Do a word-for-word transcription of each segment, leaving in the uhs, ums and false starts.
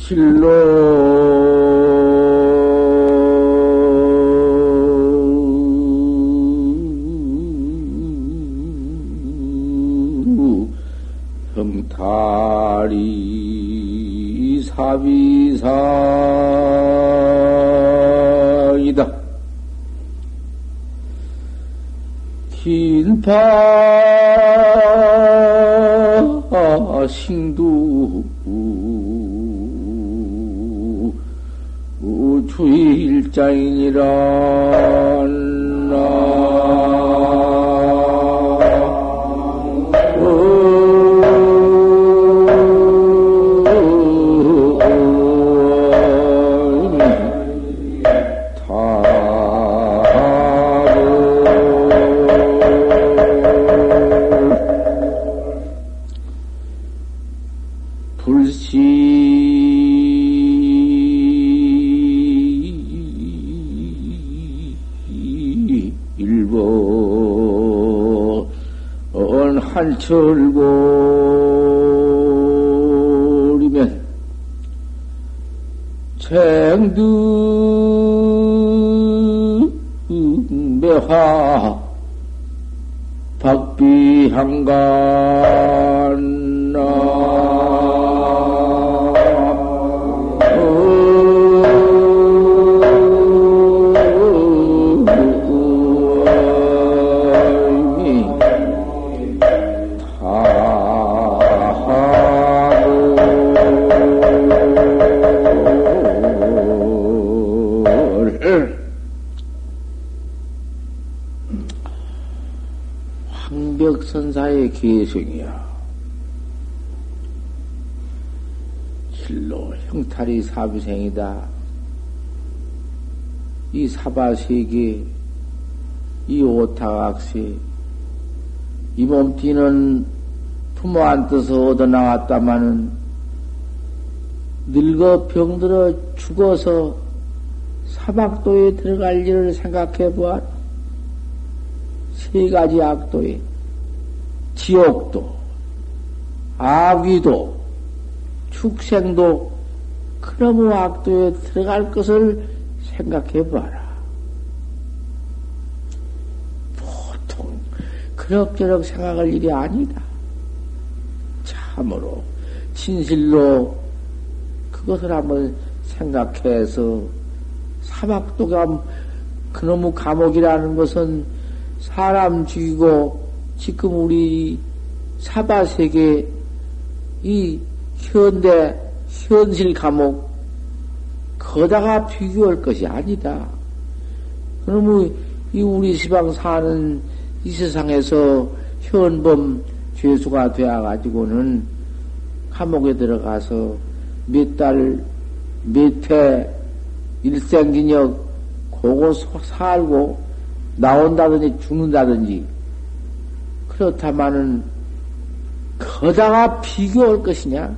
실로 흠탈이 사비사이다. 긴파 신두 주일자이니라. 절고리면 챙득매화 박비한간나 선사의 계승이야. 실로 형탈이 사비생이다. 이 사바세계, 이 오타각세, 이 몸띠는 부모 안 떠서 얻어 나왔다마는 늙어 병들어 죽어서 사박도에 들어갈 일을 생각해 보아. 세 가지 악도에. 지옥도, 악귀도, 축생도, 그러므로 악도에 들어갈 것을 생각해 봐라. 보통 그럭저럭 생각할 일이 아니다. 참으로 진실로 그것을 한번 생각해서 사박도감, 그놈의 감옥이라는 것은 사람 죽이고 지금 우리 사바세계 이 현대 현실 감옥 거다가 비교할 것이 아니다. 그러면 이 우리 시방 사는 이 세상에서 현범 죄수가 되어가지고는 감옥에 들어가서 몇 달 몇 해 일생기력 고고 살고 나온다든지 죽는다든지 그렇다마는 거다가 비교할 것이냐?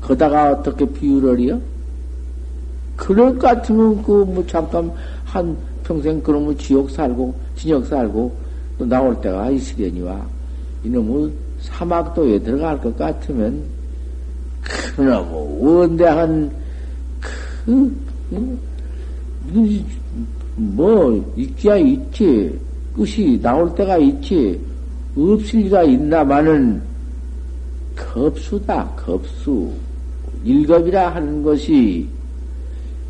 거다가 어떻게 비유를이요? 그럴 것 같으면 그 뭐 잠깐 한 평생 그러면 지옥 살고 진역 살고 또 나올 때가 있으려니와 이놈의 사막도에 들어갈 것 같으면 그놈의 원대한 그뭐 있기야 있지. 끝이 나올 때가 있지, 없을 리가 있나마는, 겁수다, 겁수. 일겁이라 하는 것이,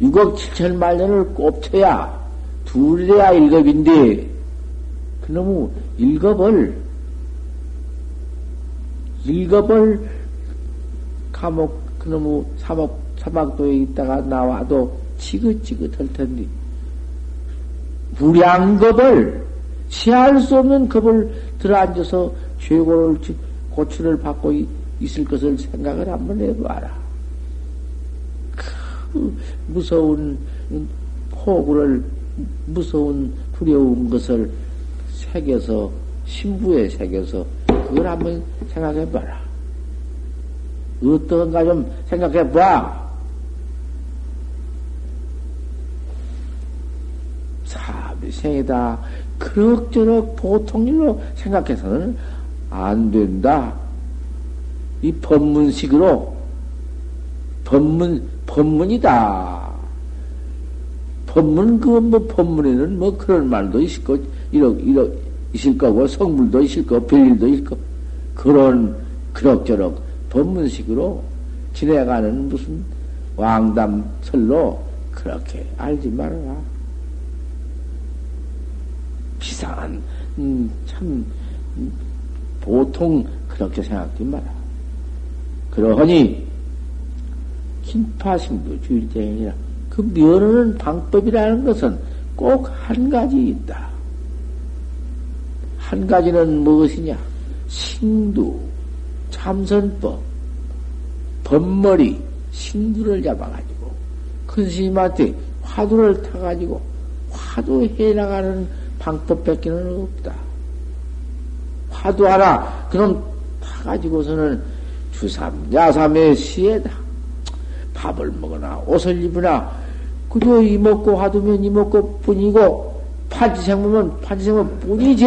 육억 칠천만 년을 꼽쳐야, 둘이야 일겁인데, 그놈의 일겁을, 일겁을, 감옥, 그놈의 사막, 사막도에 있다가 나와도 지긋지긋할 텐데, 무량겁을, 시할 수 없는 겁을 들어앉아서 죄고를, 고추를 받고 있을 것을 생각을 한번 해봐라. 그 무서운 포구를, 무서운 두려운 것을 새겨서, 신부에 새겨서, 그걸 한번 생각해봐라. 어떤가 좀 생각해봐. 사비생이다. 그럭저럭 보통일로 생각해서는 안 된다. 이 법문식으로 법문, 법문이다. 법문, 그, 뭐, 법문에는 뭐 그런 말도 있을 거, 이러, 이러, 있을 거고, 성물도 있을 거고, 별일도 있을 거고, 그런, 그럭저럭 법문식으로 지내가는 무슨 왕담설로 그렇게 알지 말아라. 비상한, 음, 참, 음, 보통 그렇게 생각하지 마라. 그러하니, 긴파심도 주일대행이라. 그 면허는 방법이라는 것은 꼭 한 가지 있다. 한 가지는 무엇이냐? 신두, 참선법, 법머리, 신두를 잡아가지고, 큰 스님한테 화두를 타가지고, 화두해 나가는 방법밖에는 없다. 화두하라. 그놈 타가지고서는 주삼, 야삼의 시에다. 밥을 먹으나, 옷을 입으나, 그저 이먹고 화두면 이먹고 뿐이고, 판치생물면 판치생물 뿐이지.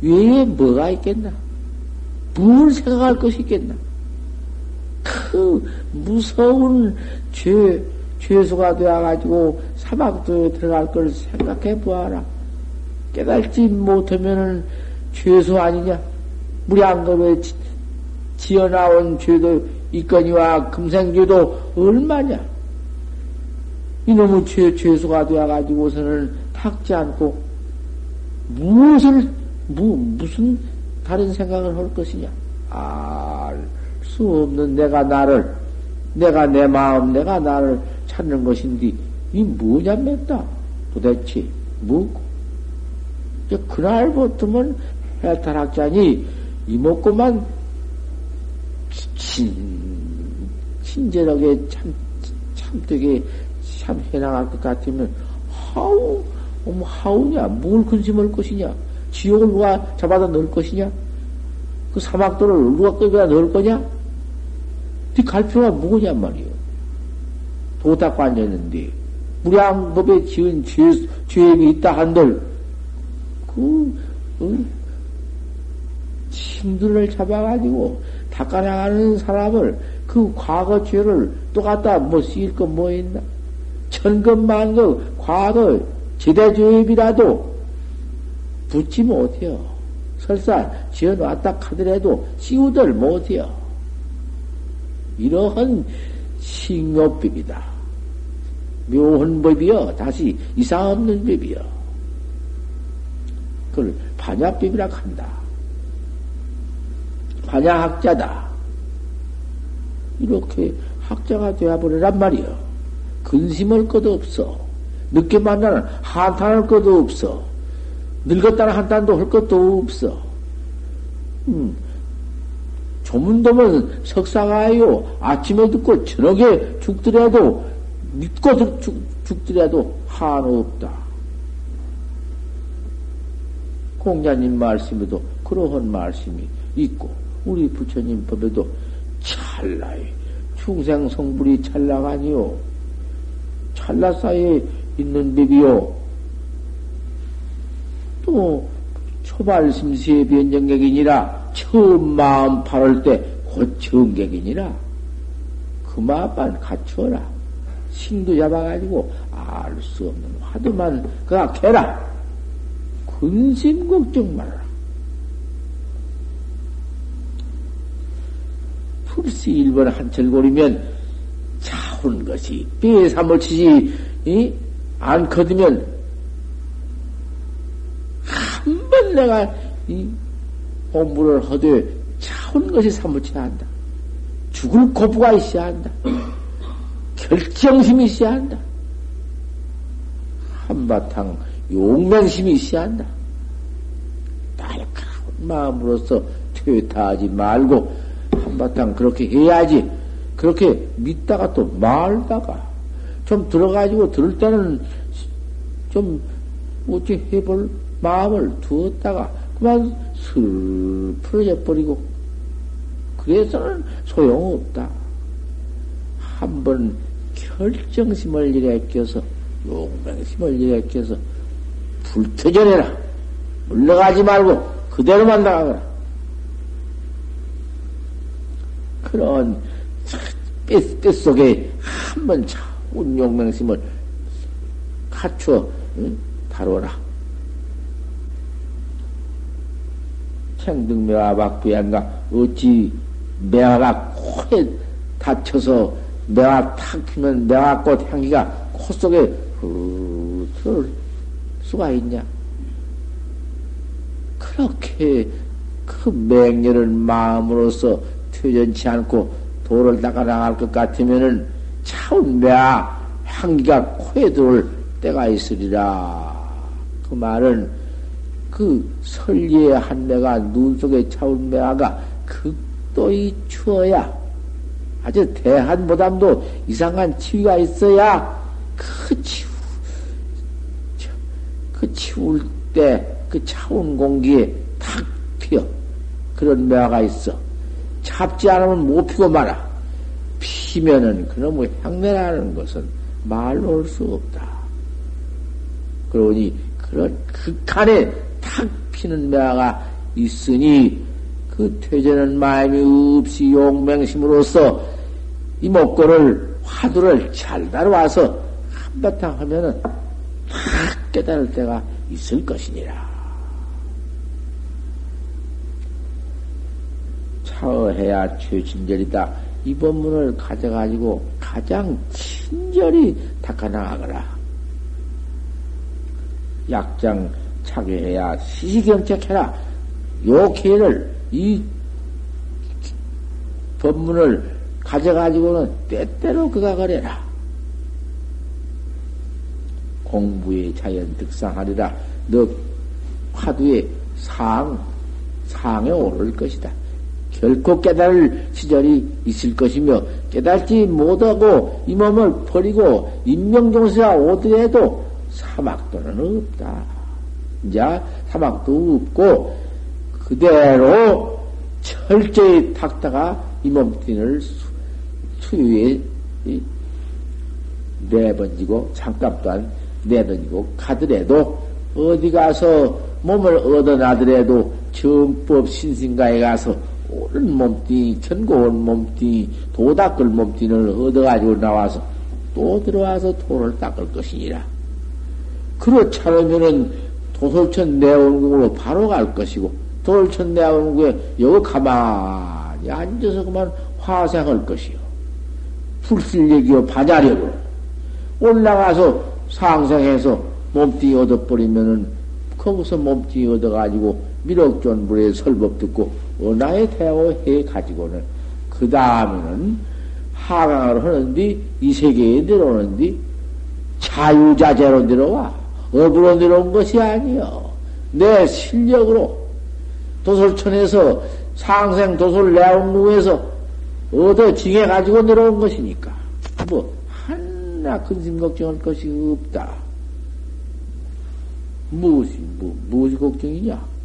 외에 뭐가 있겠나? 뭘 생각할 것이 있겠나? 그 무서운 죄, 죄수가 되어가지고 사막도에 들어갈 걸 생각해 보아라. 깨달지 못하면은 죄수 아니냐? 무량겁에 지어나온 죄도 있거니와 금생죄도 얼마냐? 이놈의 죄, 죄수가 되어가지고서는 탁지 않고 무엇을, 무, 무슨 다른 생각을 할 것이냐? 알 수 없는 내가 나를, 내가 내 마음, 내가 나를 찾는 것인데, 이 뭐냐 맵다? 도대체, 뭐고? 그날부터는 해탈학자니 이목구만 친, 친절하게 참, 참되게 참 해나갈 것 같으면, 하우, 어머, 하우냐? 뭘 근심할 것이냐? 지옥을 누가 잡아다 넣을 것이냐? 그 사막도를 누가 끌어다 넣을 거냐? 네 갈피가 뭐냐 말이요. 도 닦고 앉았는데, 무량법에 지은 죄, 죄행이 있다 한들, 그, 그, 신들을 잡아가지고, 닦아나가는 사람을, 그 과거 죄를 또 갖다 뭐 쓰일 거 뭐 있나? 천금만금, 과거, 제대조입이라도 붙지 못해요. 설사, 지어놨다 하더라도 씌우들 못해요. 이러한 식료법이다. 묘한 법이여. 다시 이상 없는 법이여. 그걸 반야법이라고 한다. 반야학자다. 이렇게 학자가 되어버리란 말이여. 근심할 것도 없어. 늦게 만나는 한탄할 것도 없어. 늙었다는 한탄도 할 것도 없어. 음, 조문도면 석사가요. 아침에 듣고 저녁에 죽더라도, 믿고 죽, 죽더라도 한우 없다. 공자님 말씀에도 그러한 말씀이 있고, 우리 부처님 법에도 찰나에, 중생 성불이 찰나가 아니요. 찰나 사이에 있는 법이요. 또, 초발심시의 변정객이니라, 처음 마음 팔을 때 곧 정객이니라, 그마만 갖추어라. 신도 잡아가지고, 알 수 없는 화두만 그가 개라. 근심 걱정 말아라. 풀시 일본 한철골이면 차온 것이, 빼삼을 치지, 이? 안 커지면, 한 번 내가, 이, 공부를 하되, 차온 것이 사무쳐야 한다. 죽을 고부가 있어야 한다. 결정심이 있어야 한다. 한바탕 용맹심이 있어야 한다. 날카로운 마음으로서 퇴타하지 말고, 한바탕 그렇게 해야지. 그렇게 믿다가 또 말다가, 좀 들어가지고 들을 때는, 좀, 어찌 해볼, 마음을 두었다가 그만 슬 풀어져 버리고 그래서는 소용없다. 한번 결정심을 일으켜서 용맹심을 일으켜서 불태져내라. 물러가지 말고 그대로만 나가거라. 그런 뼛, 뼛속에 한번 차운 용맹심을 갖추어 응? 다뤄라. 생등매화박 부양가 어찌 매화가 코에 닫혀서 매화 탁 피면 매화꽃 향기가 코 속에 흐르 수가 있냐. 그렇게 그 맹렬을 마음으로서 퇴전치 않고 도를 닦아 나갈 것 같으면은 차운 매화 향기가 코에 들어올 때가 있으리라. 그 말은 그 설리의 한 매가 눈 속에 차운 매화가 극도히 추워야 아주 대한보담도 이상한 치유가 있어야 그 치우 그 치울 때 그 차운 공기에 탁 튀어 그런 매화가 있어. 잡지 않으면 못 피고 말아. 피면은 그놈의 향내라는 것은 말로 할 수 없다. 그러니 그런 극한에 탁 피는 매화가 있으니 그 퇴전은 마음이 없이 용맹심으로써 이 목걸을 화두를 잘 다뤄와서 한바탕 하면은 탁 깨달을 때가 있을 것이니라. 차어해야 최친절이다. 이 법문을 가져가지고 가장 친절히 닦아나가거라. 약장 차교해야 시시경책해라. 요 기회를 이 법문을 가져가지고는 때때로 그가 거래라. 공부의 자연 득상하리라. 너 화두의 상, 상에 오를 것이다. 결코 깨달을 시절이 있을 것이며 깨달지 못하고 이 몸을 버리고 인명종세가 오더라도 사막도는 없다. 이제 사막도 없고 그대로 철저히 닦다가 이 몸뚱이를 수유에 내번지고 잠깐 또한 내던지고 가더라도 어디 가서 몸을 얻어나더라도 정법 신승가에 가서 옳은 몸뚱이, 견고한 몸뚱이, 도 닦을 몸뚱이를 얻어가지고 나와서 또 들어와서 도를 닦을 것이니라. 그렇지 않으면은 도솔천 내원궁으로 바로 갈 것이고 도솔천 내원궁에 여기 가만히 앉아서 그만 화생할 것이요. 불실력이요 반야력으로 올라가서 상생해서 몸뚱이 얻어버리면은 거기서 몸뚱이 얻어가지고 미륵존불의 설법 듣고 은하에 대화해 가지고는 그 다음에는 하강을 하는데 이 세계에 내려오는데 자유자재로 내려와. 업으로 내려온 것이 아니여. 내 실력으로 도솔천에서 상생 도솔 내원궁에서 얻어 징해 가지고 내려온 것이니까 뭐 하나 근심 걱정할 것이 없다. 무엇이 뭐, 무엇이 걱정이냐?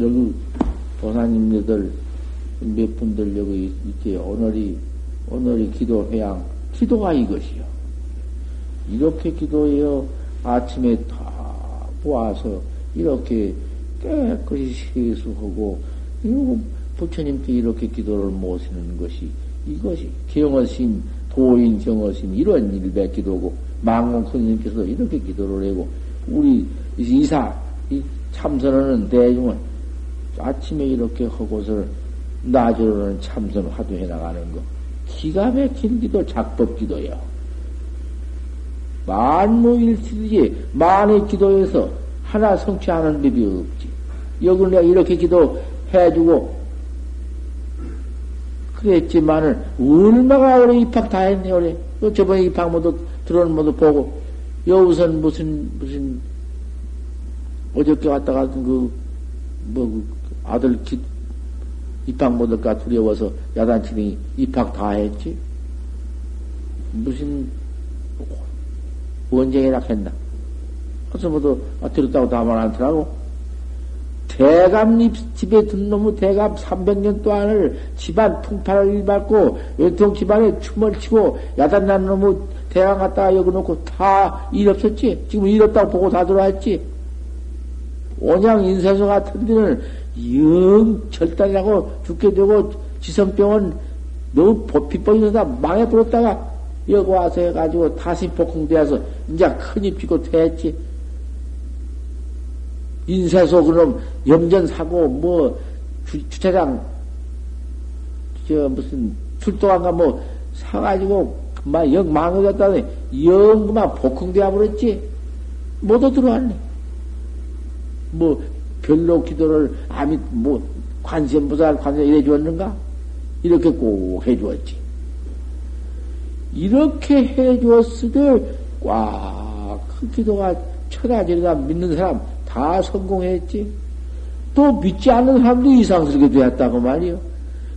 여기 보사님들 몇 분들 여기 있지. 오늘이 오늘이 기도 회양 기도가 이것이요. 이렇게 기도해요. 아침에 다 모아서 이렇게 깨끗이 세수하고 이거 부처님께 이렇게 기도를 모시는 것이 이것이 경허심 도인 경허심 이런 일배 기도고 망공 스님께서 이렇게 기도를 하고 우리 이사 이 참선하는 대중은. 아침에 이렇게 하고서 낮으로는 참선 화두해 나가는 거 기가 막힌 기도 작법 기도요. 만무일치지 만의 기도에서 하나 성취하는 법이 없지. 여기 내가 이렇게 기도해주고 그랬지만은 얼마나 오래 입학 다 했네 오래. 저번에 입학 모두 들어오는 모두 보고 여우선 무슨 무슨 어저께 왔다 갔던 그 뭐 아들 기, 입학 못할까 두려워서 야단치니 입학 다 했지? 무슨 원쟁이라 했나? 그래서 뭐도 아, 들었다고 다 말 안 더라고. 대감 집에 든 놈의 대감 삼백 년 동안을 집안 풍파를 일밟고 외통 집안에 춤을 치고 야단난 놈의 대학 갔다가 여기 놓고 다 일 없었지? 지금 일 없다고 보고 다 들어왔지? 온양 인쇄소 같은 데는 영 절단이라고 죽게 되고 지성병원 너무 비법이다 망해버렸다가 여기 와서 해가지고 다시 복흥되어서 이제 큰이 피고 퇴했지. 인쇄소 그럼 염전 사고 뭐 주, 주차장 저 무슨 출동한가 뭐 사가지고 그만 영 망해졌다니 영 그만 복흥되어버렸지. 모두 들어왔네. 뭐 별로 기도를 아미 뭐 관세음보살 관세 이래 주었는가? 이렇게 꼭 해주었지. 이렇게 해주었으되 꽉 그 기도가 천하제리다 믿는 사람 다 성공했지. 또 믿지 않는 사람도 이상스럽게 되었다고 말이요.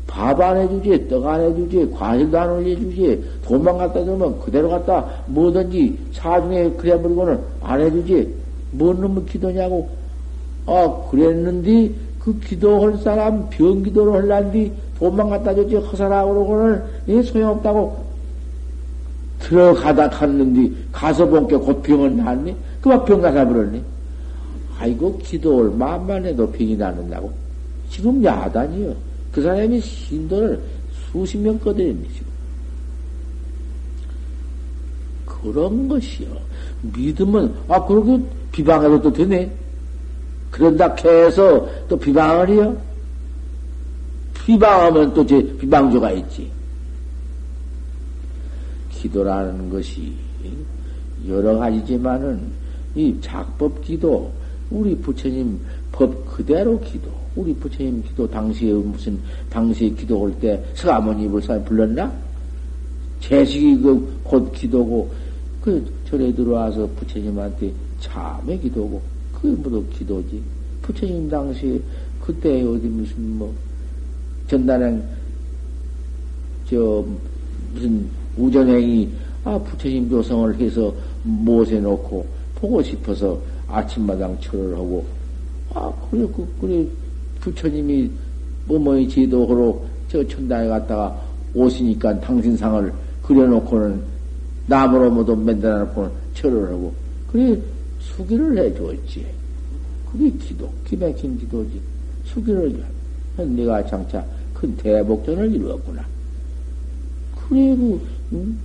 밥 안 해주지, 떡 안 해주지, 과실도 안 올려주지, 돈만 갖다 주면 그대로 갖다 뭐든지 사중에 그래 버리고는 안 해주지. 뭔 놈의 기도냐고. 아 그랬는데 그 기도할 사람 병기도를 할란디 돈만 갖다 줬지 허사라고 그러고는 예, 소용없다고 들어가다 갔는데 가서 본게 곧 병은 났네. 그만 병 나서 버렸네. 아이고 기도할 맘만 해도 병이 나는다고. 지금 야단이요. 그 사람이 신도를 수십 명 꺼내네 지금. 그런 것이요. 믿으면 아 그렇게 비방해도 또 되네. 그런다 해서 또 비방을 해요. 비방하면 또 제 비방조가 있지. 기도라는 것이 여러 가지지만은 이 작법 기도, 우리 부처님 법 그대로 기도, 우리 부처님 기도 당시에 무슨 당시에 기도 올 때 서가모니불 사람 불렀나? 제식이 그 곧 기도고 그 절에 들어와서 부처님한테 참의 기도고. 그게 모두 기도지. 부처님 당시 그때 어디 무슨 뭐 전단행 저 무슨 우전행이 아 부처님 조성을 해서 못해 놓고 보고 싶어서 아침마당 철을 하고 아 그래 그 그래 부처님이 어머니 제도로 저 천당에 갔다가 오시니까 당신 상을 그려놓고는 나무로 모두 만들어놓고는 철을 하고 그래. 수기를 해줬지. 그게 기도, 기막힌 기도지. 수기를 해. 내가 장차 큰 대복전을 이루었구나. 그리고, 응?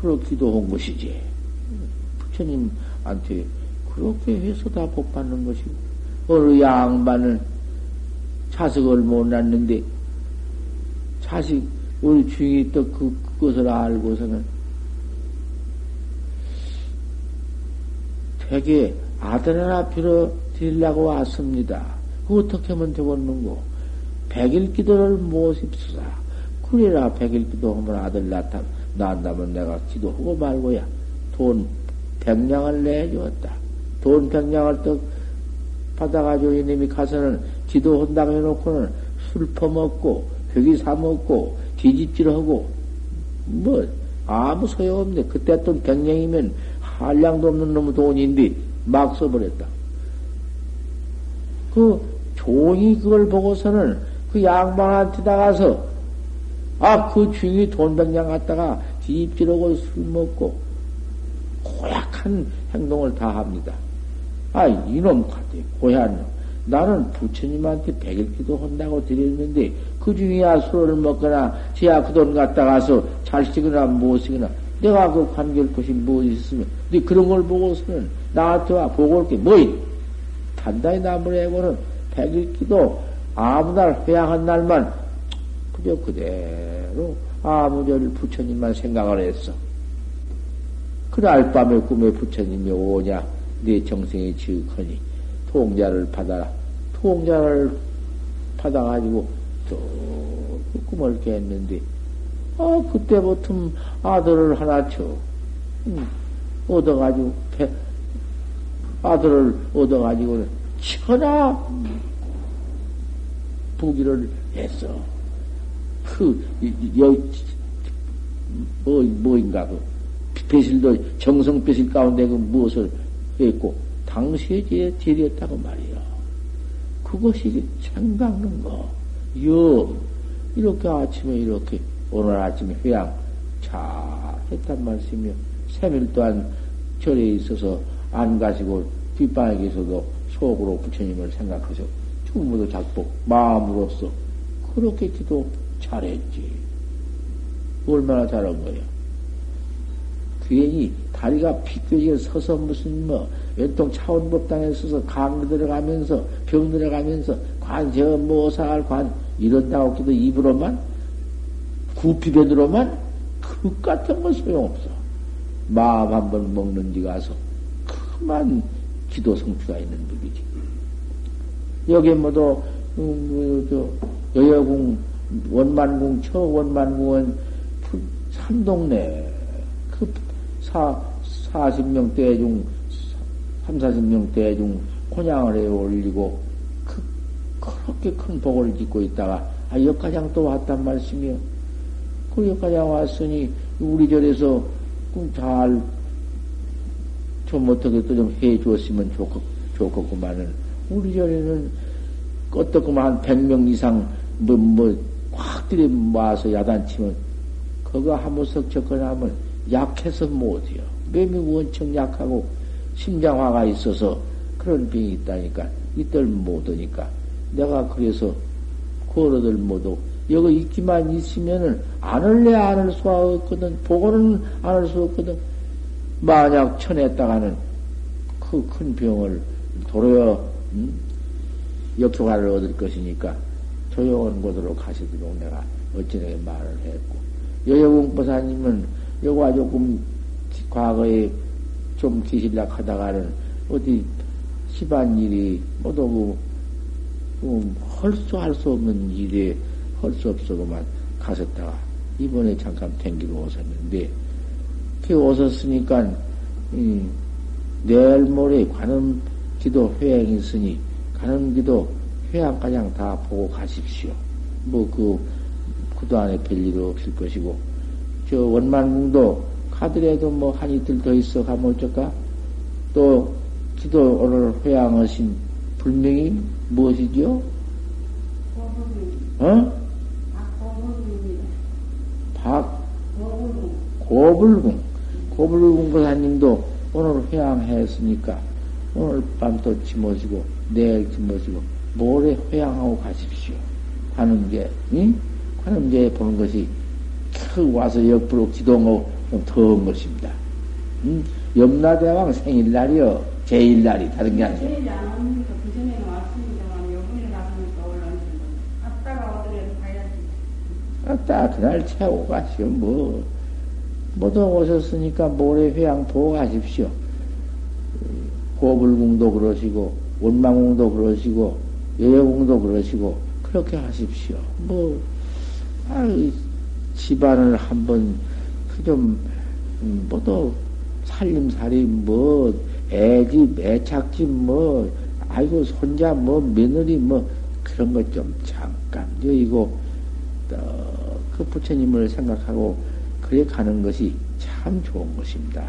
그렇게 기도한 것이지. 부처님한테 그렇게 해서 다 복받는 것이고. 어느 양반은 자식을 못 낳는데, 자식, 우리 주인이 또 그, 그것을 알고서는 되게 아들 하나 빌어 드리려고 왔습니다. 그 어떻게 하면 되겠는고? 백일 기도를 모십시다. 그래라 백일 기도하면 아들 낳다, 낳는다면 내가 기도하고 말고야. 돈 백냥을 내주었다. 돈 백냥을 떡 받아가지고 이놈이 가서는 기도한다고 해놓고는 술 퍼먹고 고기 사먹고 뒤집질하고 뭐 아무 소용없네. 그때 돈 백냥이면 한량도 없는 놈의 돈인데 막 써버렸다. 그 종이 그걸 보고서는 그 양반한테 나가서 아 그 주인이 돈 백냥 갔다가 뒤집질하고 술 먹고 고약한 행동을 다 합니다. 아 이놈 같아 고약한 놈. 나는 부처님한테 백일기도 한다고 드렸는데 그 중이야 술을 먹거나 지하 그 돈 갖다가서 잘 쓰거나 못 쓰거나 내가 그 관계할 것이 뭐 있으면, 네 그런 걸 보고서는 나한테 와, 보고 올게, 뭐이? 단단히 남을 해고는 백일 기도, 아무 날, 회양한 날만, 그저 그대로 아무 절 부처님만 생각을 했어. 그날 밤에 꿈에 부처님이 오냐, 네 정생이 지극하니, 통자를 받아라. 통자를 받아가지고, 또, 꿈을 깼는데, 어, 그때부터 아들을 하나 쳐. 응. 얻어가지고, 배, 아들을 얻어가지고, 천하 부기를 했어. 그, 여, 뭐, 뭐인가, 그, 배실도, 정성 배실 가운데 그 무엇을 했고, 당시에 제 제리였다고 말이야. 그것이 생각난 거. 영. 이렇게 아침에 이렇게. 오늘 아침에 회양 잘 했단 말씀이요. 삼 일 또한 절에 있어서 안 가시고 뒷방에 계셔도 속으로 부처님을 생각해서 충무도 작복 마음으로써 그렇게 기도 잘했지. 얼마나 잘한 거야. 괜히 다리가 비껴지게 서서 무슨 뭐 연통 차원법당에 서서 강 들어가면서 병 들어가면서 관세어 모사할 관 이런다고 기도 입으로만 구피변으로만 그 같은 건 소용없어. 마음 한번 먹는 데 가서 그만 기도 성취가 있는 법이지. 여기에 뭐도 음, 저 여여궁 원만궁 처원만궁은 삼동네 그 사, 사십 명 대중 삼사십 명 대중 혼양을 해 올리고 그, 그렇게 큰 복을 짓고 있다가 아 역가장 또 왔단 말씀이요. 그 역가장 왔으니 우리 절에서 잘 좀 어떻게 또 좀 해 주었으면 좋겠, 좋겠구만은 우리 절에는 어떻구만 한 백 명 이상 뭐 뭐 확 들이 모아서 야단치면 그거 한번석 접근하면 약해서 못해요. 몸이 원청 약하고 심장화가 있어서 그런 병이 있다니까 이들 못하니까 내가 그래서 걸어들 못하고 여기 있기만 있으면은 안을래 안을 수가 없거든. 보고는 안을 수 없거든. 만약 쳐냈다가는 그 큰 병을 도로여 음? 역효과를 얻을 것이니까 조용한 곳으로 가시도록 내가 어찌나게 말을 했고 여여궁보사님은 여기가 조금 과거에 좀 계시려고 하다가는 어디 시반 일이 뭐도 할 수 할 수 없는 일에 할 수 없어 그만 가셨다가 이번에 잠깐 댕기고 오셨는데 그 오셨으니까 음, 내일 모레 관음 기도 회향이 있으니 관음 기도 회향가장 다 보고 가십시오. 뭐 그 그도 안에 별일 없을 것이고 저 원만궁도 가더라도 뭐 한 이틀 더 있어 가면 어쩔까? 또 기도 오늘 회향하신 불명이 무엇이죠? 어? 박 고불궁 고불궁 보사님도 오늘 회향했으니까 오늘 밤도 짊어지고 내일 짊어지고 모레 회향하고 가십시오. 관음제, 응? 관음제에 보는 것이 크 와서 옆으로 기도하고 좀 더운 것입니다. 응? 염라대왕 생일날이요, 제일날이 다른 게 아니에요. 제일이 안 옵니까? 그 전에는 왔습니다만 요번에 나가니까 올라오시는 거 아따가 어디라도 가야지. 아따 그날 채우고 가시오. 뭐 모두 오셨으니까 모레 회향 보고 가십시오. 고불궁도 그러시고 원망궁도 그러시고 여여궁도 그러시고 그렇게 하십시오. 뭐 아이 집안을 한번 좀 모두 살림살이 뭐 애집 애착집 뭐 아이고 손자 뭐 며느리 뭐 그런 것 좀 잠깐 여의고 그 부처님을 생각하고 그래 가는 것이 참 좋은 것입니다.